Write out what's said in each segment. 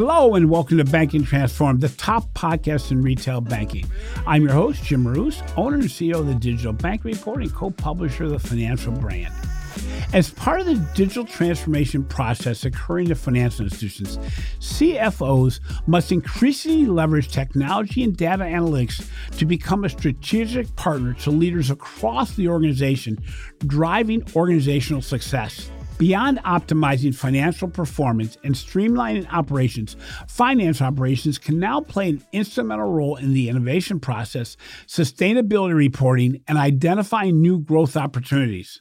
Hello and welcome to Banking Transformed, the top podcast in retail banking. I'm your host, Jim Roos, owner and CEO of the Digital Bank Report and co-publisher of the Financial Brand. As part of the digital transformation process occurring to financial institutions, CFOs must increasingly leverage technology and data analytics to become a strategic partner to leaders across the organization, driving organizational success. Beyond optimizing financial performance and streamlining operations, finance operations can now play an instrumental role in the innovation process, sustainability reporting, and identifying new growth opportunities.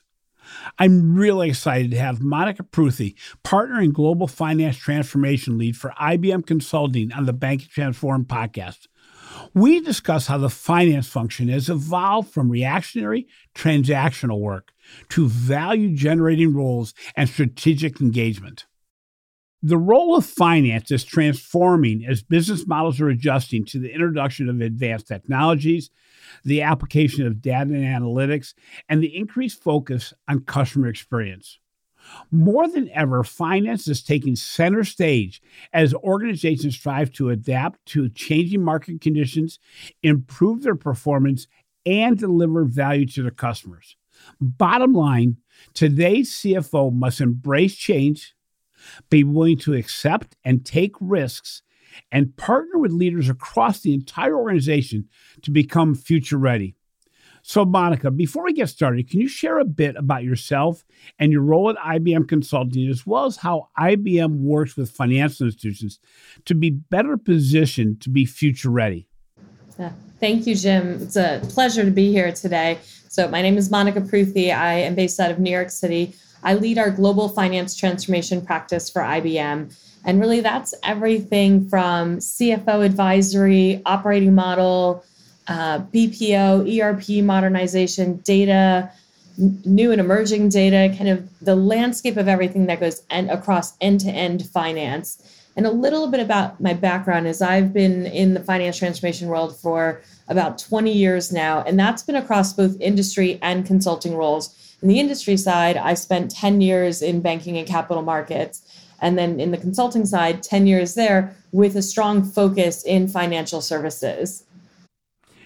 I'm really excited to have Monica Proothi, partner and global finance transformation lead for IBM Consulting, on the Banking Transformed podcast. We discuss how the finance function has evolved from reactionary transactional work to value-generating roles and strategic engagement. The role of finance is transforming as business models are adjusting to the introduction of advanced technologies, the application of data and analytics, and the increased focus on customer experience. More than ever, finance is taking center stage as organizations strive to adapt to changing market conditions, improve their performance, and deliver value to their customers. Bottom line, today's CFO must embrace change, be willing to accept and take risks, and partner with leaders across the entire organization to become future ready. So, Monica, before we get started, can you share a bit about yourself and your role at IBM Consulting, as well as how IBM works with financial institutions to be better positioned to be future ready? Yeah. Thank you, Jim. It's a pleasure to be here today. So my name is Monica Proothi. I am based out of New York City. I lead our global finance transformation practice for IBM. And really, that's everything from CFO advisory, operating model, BPO, ERP modernization, data, new and emerging data, kind of the landscape of everything that goes across end-to-end finance. And a little bit about my background is I've been in the finance transformation world for about 20 years now, and that's been across both industry and consulting roles. In the industry side, I spent 10 years in banking and capital markets, and then in the consulting side, 10 years there with a strong focus in financial services.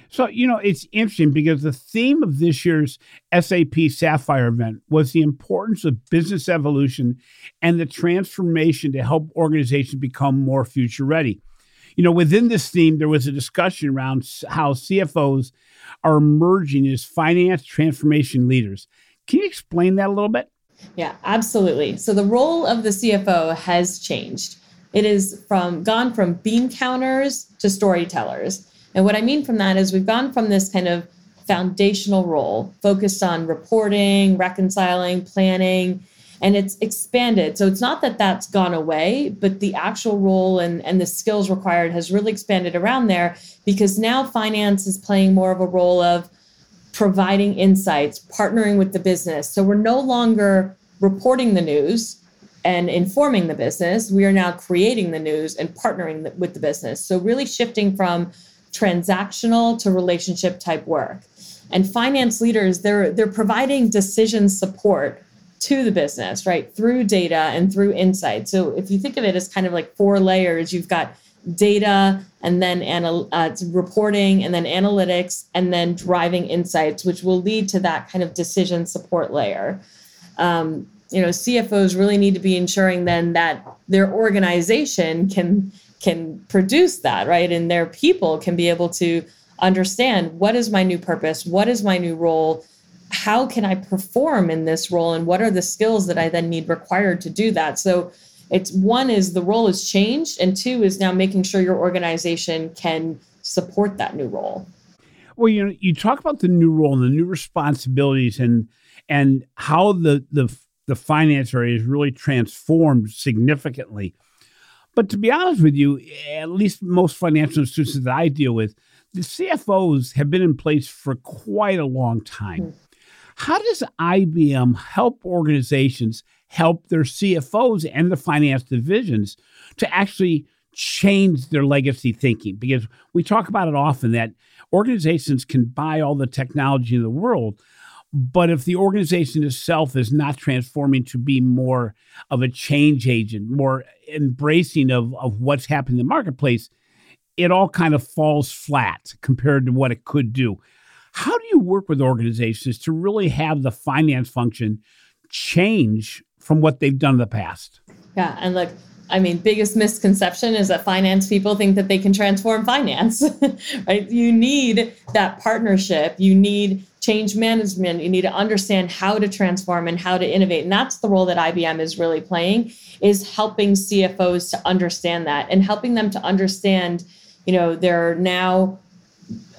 So, you know, it's interesting because the theme of this year's SAP Sapphire event was the importance of business evolution and the transformation to help organizations become more future ready. You know, within this theme, there was a discussion around how CFOs are emerging as finance transformation leaders. Can you explain that a little bit? Yeah, absolutely. So the role of the CFO has changed. It is gone from bean counters to storytellers. And what I mean from that is we've gone from this kind of foundational role focused on reporting, reconciling, planning, and it's expanded. So it's not that that's gone away, but the actual role and the skills required has really expanded around there, because now finance is playing more of a role of providing insights, partnering with the business. So we're no longer reporting the news and informing the business. We are now creating the news and partnering with the business. So really shifting from transactional to relationship type work. And finance leaders, they're providing decision support to the business, right? Through data and through insight. So if you think of it as kind of like four layers, you've got data and then reporting and then analytics and then driving insights, which will lead to that kind of decision support layer. CFOs really need to be ensuring then that their organization can produce that, right? And their people can be able to understand, what is my new purpose? What is my new role? How can I perform in this role? And what are the skills that I then need required to do that? So it's one is the role has changed, and two is now making sure your organization can support that new role. Well, you talk about the new role and the new responsibilities and how the finance area is really transformed significantly. But to be honest with you, at least most financial institutions that I deal with, the CFOs have been in place for quite a long time. Mm-hmm. How does IBM help organizations help their CFOs and the finance divisions to actually change their legacy thinking? Because we talk about it often that organizations can buy all the technology in the world, But if the organization itself is not transforming to be more of a change agent, more embracing of what's happening in the marketplace, it all kind of falls flat compared to what it could do. How do you work with organizations to really have the finance function change from what they've done in the past? Yeah, and look, I mean, biggest misconception is that finance people think that they can transform finance, right? You need that partnership. You need change management. You need to understand how to transform and how to innovate. And that's the role that IBM is really playing, is helping CFOs to understand that and helping them to understand, you know, they're now,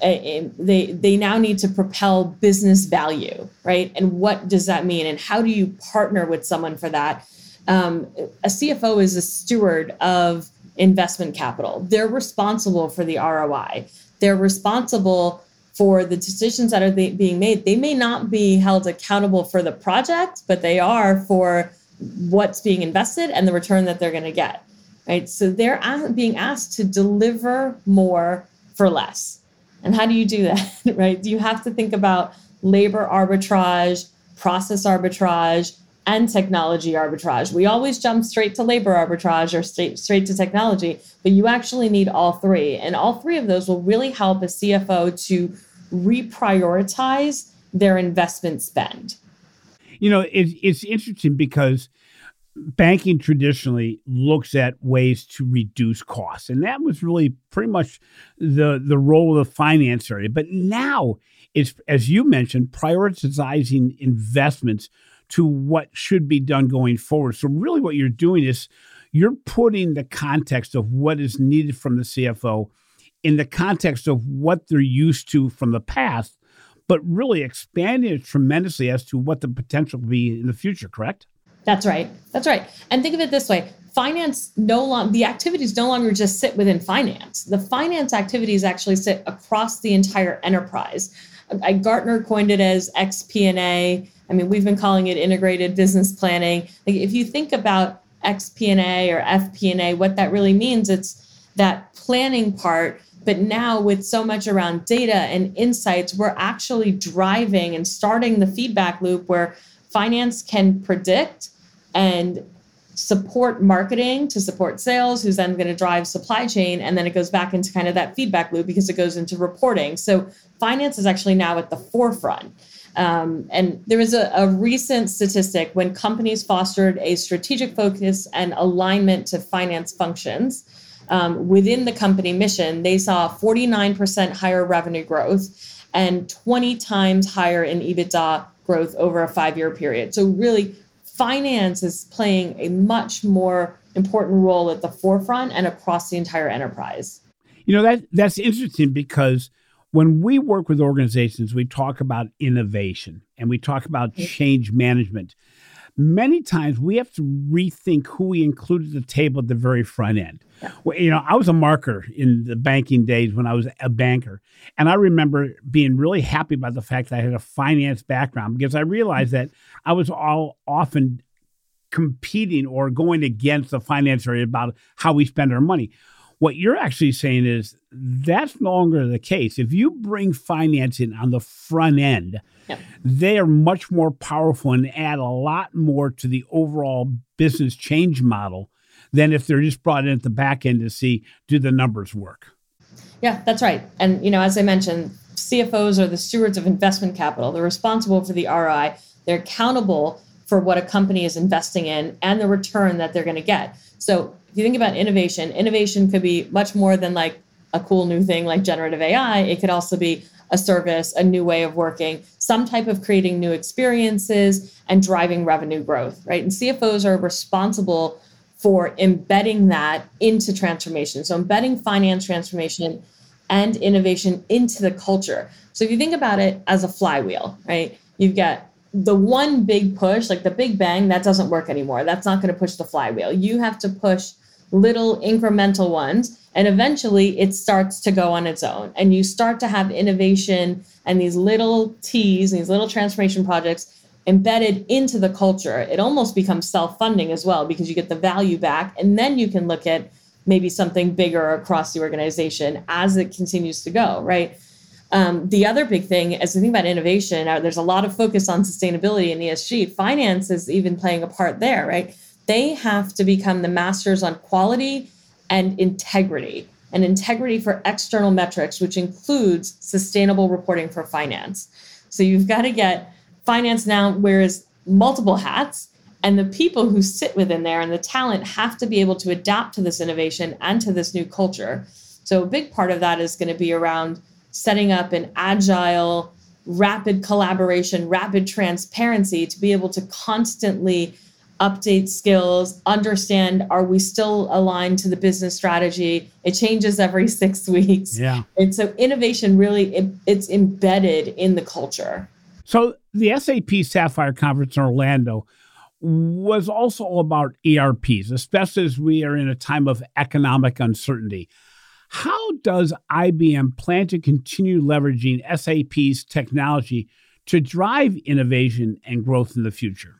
they now need to propel business value, right? And what does that mean? And how do you partner with someone for that? A CFO is a steward of investment capital. They're responsible for the ROI. They're responsible for the decisions that are being made. They may not be held accountable for the project, but they are for what's being invested and the return that they're going to get, right? So they're being asked to deliver more for less. And how do you do that, right? You have to think about labor arbitrage, process arbitrage, and technology arbitrage. We always jump straight to labor arbitrage or straight to technology, but you actually need all three. And all three of those will really help a CFO to reprioritize their investment spend. You know, it's interesting because banking traditionally looks at ways to reduce costs. And that was really pretty much the role of the finance area. But now it's, as you mentioned, prioritizing investments to what should be done going forward. So really what you're doing is you're putting the context of what is needed from the CFO in the context of what they're used to from the past, but really expanding it tremendously as to what the potential will be in the future, correct? That's right. And think of it this way. Finance, the activities no longer just sit within finance. The finance activities actually sit across the entire enterprise. Gartner coined it as XPNA. I mean, we've been calling it integrated business planning. Like, if you think about XPNA or FPNA, what that really means, it's that planning part. But now with so much around data and insights, we're actually driving and starting the feedback loop where finance can predict and support marketing to support sales, who's then going to drive supply chain. And then it goes back into kind of that feedback loop because it goes into reporting. So finance is actually now at the forefront. And there was a recent statistic when companies fostered a strategic focus and alignment to finance functions within the company mission, they saw 49% higher revenue growth and 20 times higher in EBITDA growth over a 5-year period. So really, finance is playing a much more important role at the forefront and across the entire enterprise. You know, that's interesting because when we work with organizations, we talk about innovation and we talk about change management. Many times we have to rethink who we include at the table at the very front end. Yeah. Well, you know, I was a marketer in the banking days when I was a banker. And I remember being really happy about the fact that I had a finance background because I realized that I was often competing or going against the finance area about how we spend our money. What you're actually saying is that's no longer the case. If you bring finance in on the front end, yep, they are much more powerful and add a lot more to the overall business change model than if they're just brought in at the back end to see, do the numbers work? Yeah, that's right. And, you know, as I mentioned, CFOs are the stewards of investment capital. They're responsible for the ROI. They're accountable for what a company is investing in and the return that they're going to get. So if you think about innovation, innovation could be much more than like a cool new thing like generative AI. It could also be a service, a new way of working, some type of creating new experiences and driving revenue growth, right? And CFOs are responsible for embedding that into transformation. So embedding finance transformation and innovation into the culture. So if you think about it as a flywheel, right? You've got the one big push, like the big bang, that doesn't work anymore. That's not going to push the flywheel. You have to push little incremental ones. And eventually it starts to go on its own and you start to have innovation and these little T's, these little transformation projects embedded into the culture. It almost becomes self-funding as well because you get the value back and then you can look at maybe something bigger across the organization as it continues to go, right? The other big thing, as we think about innovation, there's a lot of focus on sustainability and ESG. Finance is even playing a part there, right? They have to become the masters on quality and integrity for external metrics, which includes sustainable reporting for finance. So you've got to get finance now wears multiple hats, and the people who sit within there and the talent have to be able to adapt to this innovation and to this new culture. So a big part of that is going to be around setting up an agile, rapid collaboration, rapid transparency to be able to constantly update skills, understand, are we still aligned to the business strategy? It changes every 6 weeks. Yeah. And so innovation really, it's embedded in the culture. So the SAP Sapphire Conference in Orlando was also about ERPs, especially as we are in a time of economic uncertainty. How does IBM plan to continue leveraging SAP's technology to drive innovation and growth in the future?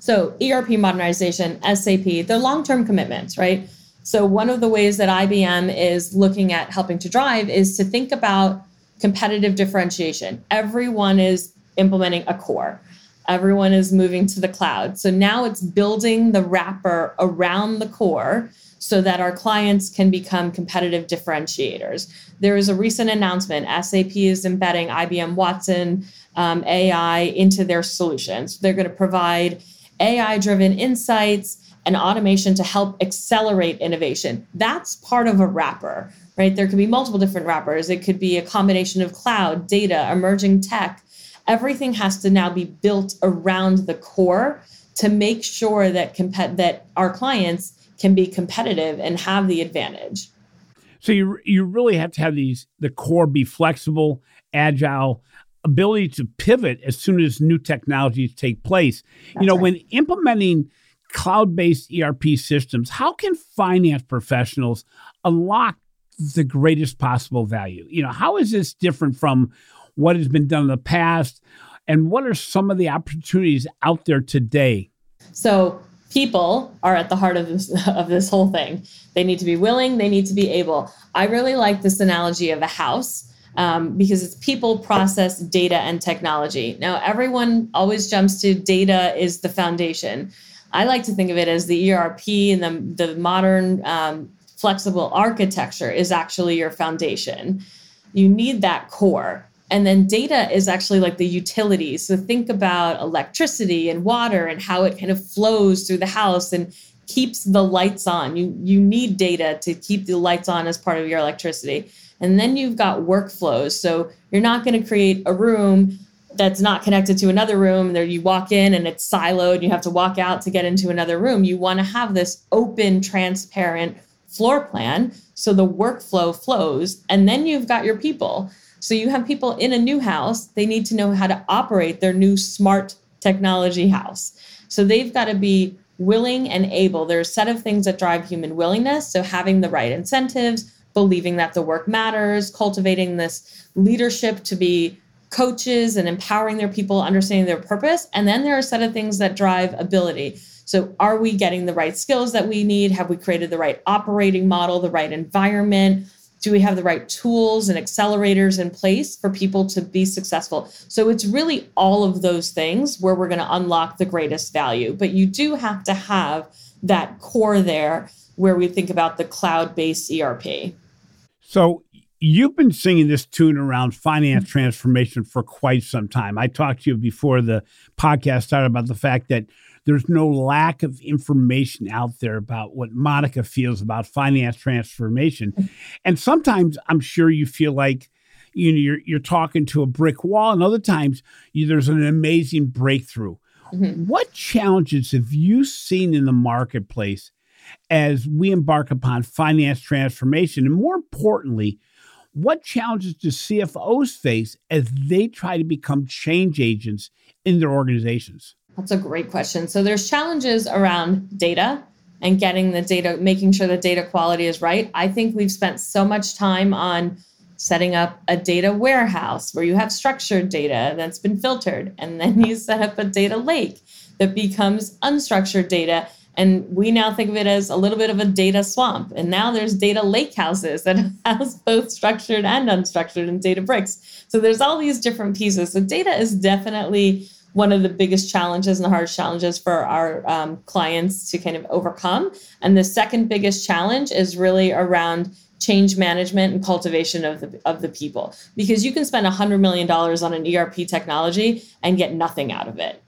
So ERP modernization, SAP, they're long-term commitments, right? So one of the ways that IBM is looking at helping to drive is to think about competitive differentiation. Everyone is implementing a core. Everyone is moving to the cloud. So now it's building the wrapper around the core so that our clients can become competitive differentiators. There is a recent announcement. SAP is embedding IBM Watson AI into their solutions. They're going to provide AI-driven insights and automation to help accelerate innovation. That's part of a wrapper, right? There could be multiple different wrappers. It could be a combination of cloud, data, emerging tech. Everything has to now be built around the core to make sure that that our clients can be competitive and have the advantage. So you really have to have the core be flexible, agile, ability to pivot as soon as new technologies take place. That's right. When implementing cloud-based ERP systems, how can finance professionals unlock the greatest possible value? How is this different from what has been done in the past, and what are some of the opportunities out there today? So people are at the heart of this whole thing. They need to be willing, they need to be able. I really like this analogy of a house because it's people, process, data, and technology. Now, everyone always jumps to data is the foundation. I like to think of it as the ERP and the modern flexible architecture is actually your foundation. You need that core. And then data is actually like the utility. So think about electricity and water and how it kind of flows through the house and keeps the lights on. You need data to keep the lights on as part of your electricity. And then you've got workflows. So you're not going to create a room that's not connected to another room. There you walk in and it's siloed. You have to walk out to get into another room. You want to have this open, transparent floor plan so the workflow flows. And then you've got your people. So you have people in a new house, they need to know how to operate their new smart technology house. So they've got to be willing and able. There's a set of things that drive human willingness. So having the right incentives, believing that the work matters, cultivating this leadership to be coaches and empowering their people, understanding their purpose. And then there are a set of things that drive ability. So are we getting the right skills that we need? Have we created the right operating model, the right environment? Do we have the right tools and accelerators in place for people to be successful? So it's really all of those things where we're going to unlock the greatest value. But you do have to have that core there where we think about the cloud-based ERP. So you've been singing this tune around finance transformation for quite some time. I talked to you before the podcast started about the fact that there's no lack of information out there about what Monica feels about finance transformation. And sometimes I'm sure you feel like you're talking to a brick wall, and other times there's an amazing breakthrough. Mm-hmm. What challenges have you seen in the marketplace as we embark upon finance transformation? And more importantly, what challenges do CFOs face as they try to become change agents in their organizations? That's a great question. So there's challenges around data and getting the data, making sure the data quality is right. I think we've spent so much time on setting up a data warehouse where you have structured data that's been filtered, and then you set up a data lake that becomes unstructured data. And we now think of it as a little bit of a data swamp. And now there's data lake houses that house both structured and unstructured in Databricks. So there's all these different pieces. So data is definitely one of the biggest challenges and the hardest challenges for our clients to kind of overcome. And the second biggest challenge is really around change management and cultivation of the people, because you can spend $100 million on an ERP technology and get nothing out of it.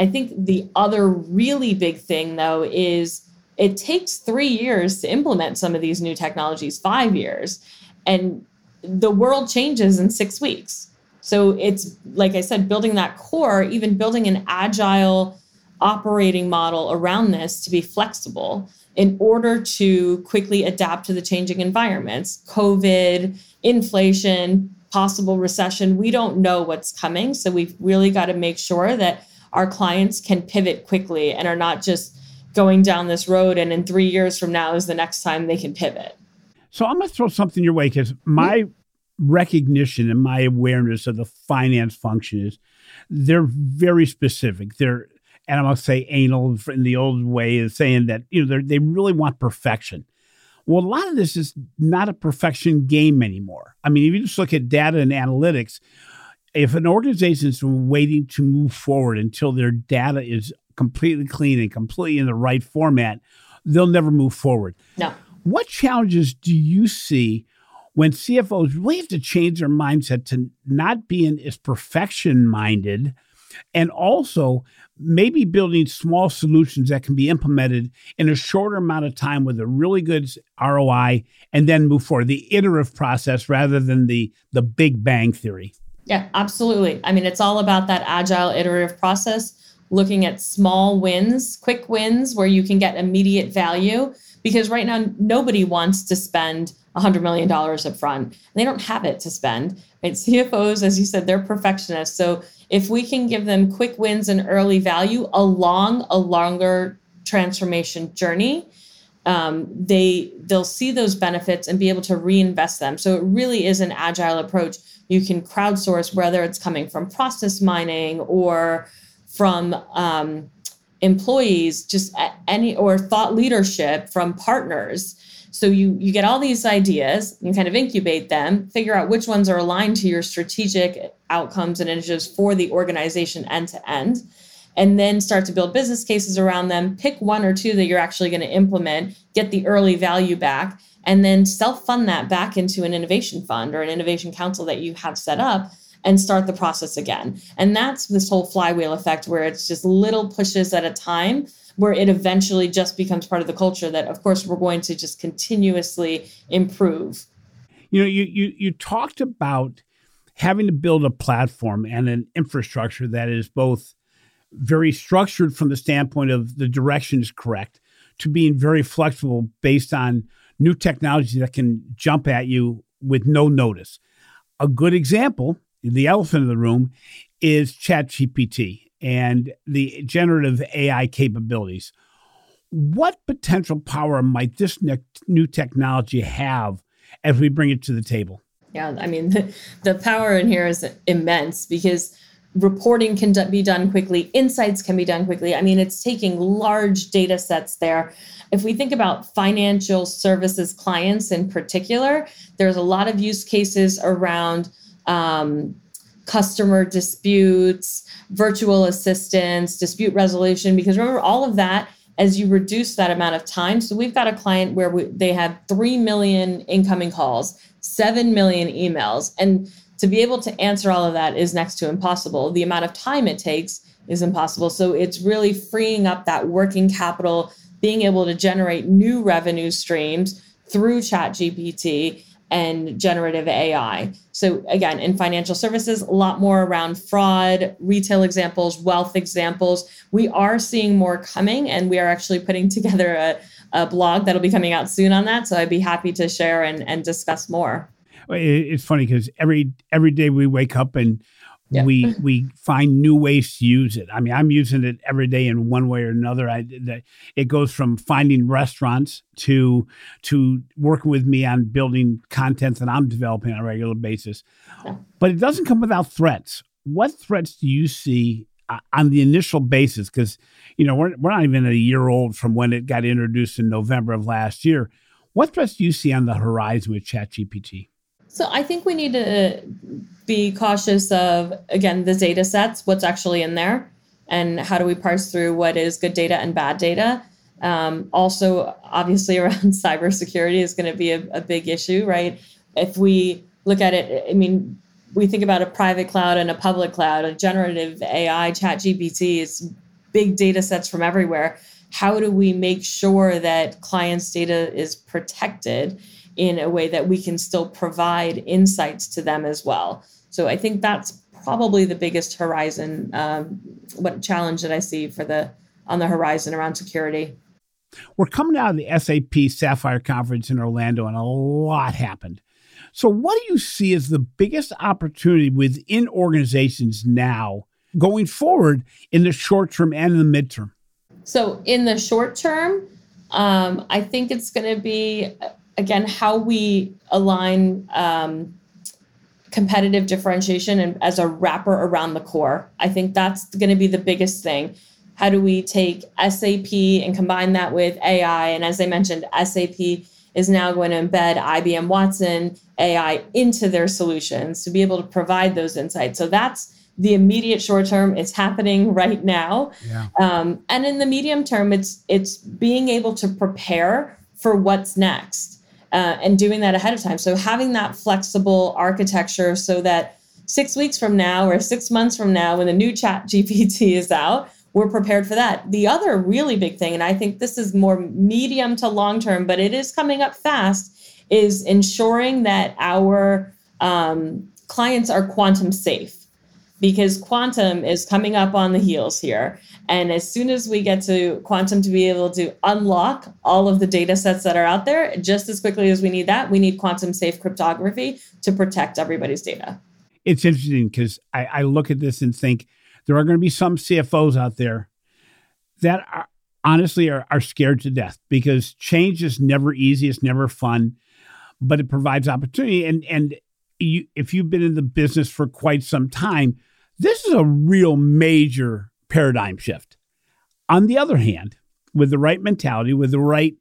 I think the other really big thing, though, is it takes 3 years to implement some of these new technologies, 5 years, and the world changes in 6 weeks. So it's, like I said, building that core, even building an agile operating model around this to be flexible in order to quickly adapt to the changing environments, COVID, inflation, possible recession. We don't know what's coming. So we've really got to make sure that our clients can pivot quickly and are not just going down this road and in 3 years from now is the next time they can pivot. So I'm going to throw something your way, because my recognition and my awareness of the finance function is they're very specific. They're, and I'm going to say anal in the old way, is saying that, you know, they really want perfection. Well, a lot of this is not a perfection game anymore. I mean, if you just look at data and analytics, if an organization is waiting to move forward until their data is completely clean and completely in the right format, they'll never move forward. No. What challenges do you see when CFOs really have to change their mindset to not being as perfection-minded, and also maybe building small solutions that can be implemented in a shorter amount of time with a really good ROI and then move forward, the iterative process rather than the big bang theory? Yeah, absolutely. I mean, it's all about that agile iterative process, looking at small wins, quick wins where you can get immediate value, because right now nobody wants to spend $100 million up front. And they don't have it to spend. Right? CFOs, as you said, they're perfectionists. So if we can give them quick wins and early value along a longer transformation journey, they'll see those benefits and be able to reinvest them. So it really is an agile approach. You can crowdsource, whether it's coming from process mining or from employees, just any, or thought leadership from partners. So you get all these ideas and kind of incubate them, figure out which ones are aligned to your strategic outcomes and initiatives for the organization end to end, and then start to build business cases around them, pick one or two that you're actually going to implement, get the early value back, and then self-fund that back into an innovation fund or an innovation council that you have set up and start the process again. And that's this whole flywheel effect where it's just little pushes at a time where it eventually just becomes part of the culture that, of course, we're going to just continuously improve. You know, you talked about having to build a platform and an infrastructure that is both very structured from the standpoint of the direction is correct, to being very flexible based on new technology that can jump at you with no notice. A good example, the elephant in the room, is ChatGPT and the generative AI capabilities. What potential power might this new technology have as we bring it to the table? Yeah, I mean, the power in here is immense, because reporting can be done quickly. Insights can be done quickly. I mean, it's taking large data sets there. If we think about financial services clients in particular, there's a lot of use cases around customer disputes, virtual assistance, dispute resolution, because remember all of that as you reduce that amount of time. So we've got a client where they have 3 million incoming calls, 7 million emails, and to be able to answer all of that is next to impossible. The amount of time it takes is impossible. So it's really freeing up that working capital, being able to generate new revenue streams through ChatGPT and generative AI. So again, in financial services, a lot more around fraud, retail examples, wealth examples. We are seeing more coming, and we are actually putting together a blog that'll be coming out soon on that. So I'd be happy to share and discuss more. It's funny because every day we wake up and we find new ways to use it. I mean, I'm using it every day in one way or another. It goes from finding restaurants to working with me on building content that I'm developing on a regular basis. Yeah. But it doesn't come without threats. What threats do you see on the initial basis, because, you know, we're not even a year old from when it got introduced in November of last year. What threats do you see on the horizon with ChatGPT? So I think we need to be cautious of, again, the data sets, what's actually in there, and how do we parse through what is good data and bad data. Also, obviously, around cybersecurity is going to be a big issue, right? If we look at it, I mean, we think about a private cloud and a public cloud, a generative AI, ChatGPT, it's big data sets from everywhere. How do we make sure that clients' data is protected in a way that we can still provide insights to them as well? So I think that's probably the biggest horizon, what challenge that I see on the horizon around security. We're coming out of the SAP Sapphire conference in Orlando, and a lot happened. So what do you see as the biggest opportunity within organizations now going forward in the short term and in the midterm? So in the short term, I think it's going to be, again, how we align competitive differentiation and as a wrapper around the core. I think that's going to be the biggest thing. How do we take SAP and combine that with AI? And as I mentioned, SAP is now going to embed IBM Watson AI into their solutions to be able to provide those insights. So that's the immediate short term. It's happening right now. Yeah. And in the medium term, it's being able to prepare for what's next and doing that ahead of time. So having that flexible architecture so that 6 weeks from now or 6 months from now, when the new ChatGPT is out, we're prepared for that. The other really big thing, and I think this is more medium to long term, but it is coming up fast, is ensuring that our clients are quantum safe, because quantum is coming up on the heels here. And as soon as we get to quantum to be able to unlock all of the data sets that are out there, just as quickly as we need that, we need quantum safe cryptography to protect everybody's data. It's interesting because I look at this and think, there are going to be some CFOs out there that are honestly scared to death, because change is never easy. It's never fun, but it provides opportunity. And if you've been in the business for quite some time, this is a real major paradigm shift. On the other hand, with the right mentality, with the right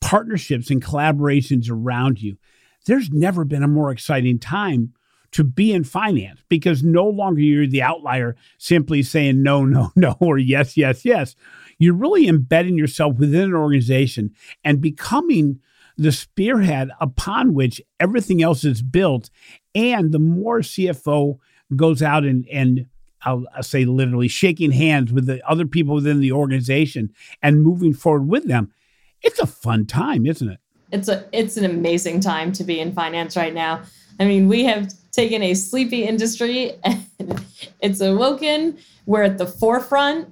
partnerships and collaborations around you, there's never been a more exciting time to be in finance, because no longer you're the outlier simply saying no, no, no, or yes, yes, yes. You're really embedding yourself within an organization and becoming the spearhead upon which everything else is built. And the more CFO goes out and I'll say literally shaking hands with the other people within the organization and moving forward with them, it's a fun time, isn't it? It's an amazing time to be in finance right now. I mean, we have taken a sleepy industry and it's awoken. We're at the forefront.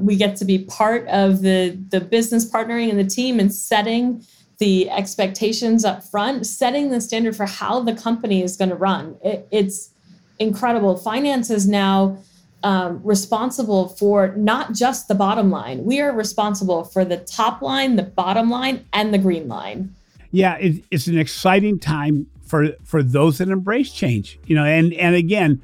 We get to be part of the business partnering and the team and setting the expectations up front, setting the standard for how the company is going to run. It's incredible. Finance is now responsible for not just the bottom line. We are responsible for the top line, the bottom line, and the green line. Yeah, it's an exciting time for those that embrace change, you know, and again,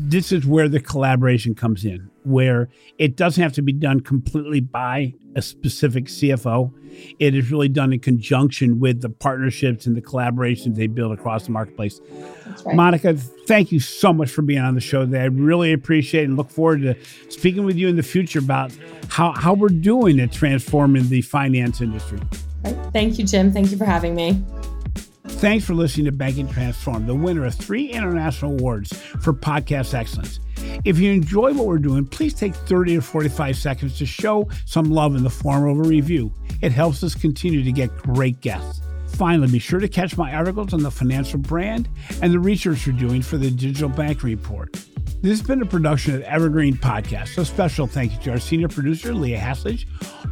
this is where the collaboration comes in, where it doesn't have to be done completely by a specific CFO. It is really done in conjunction with the partnerships and the collaborations they build across the marketplace. That's right. Monica, thank you so much for being on the show today. I really appreciate it and look forward to speaking with you in the future about how we're doing at transforming the finance industry. Right. Thank you, Jim. Thank you for having me. Thanks for listening to Banking Transformed, the winner of 3 international awards for podcast excellence. If you enjoy what we're doing, please take 30 or 45 seconds to show some love in the form of a review. It helps us continue to get great guests. Finally, be sure to catch my articles on the Financial Brand and the research we're doing for the Digital Bank Report. This has been a production of Evergreen Podcast. A special thank you to our senior producer, Leah Haslidge,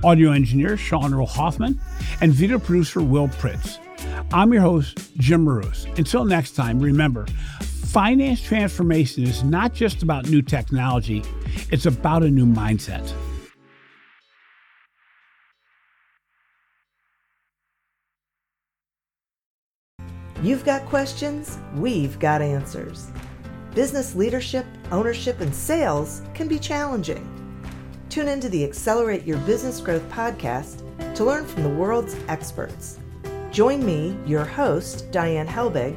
audio engineer, Sean Earl Hoffman, and video producer, Will Pritz. I'm your host, Jim Marus. Until next time, remember, finance transformation is not just about new technology. It's about a new mindset. You've got questions, we've got answers. business leadership, ownership, and sales can be challenging. Tune into the Accelerate Your Business Growth podcast to learn from the world's experts. Join me, your host, Diane Helbig,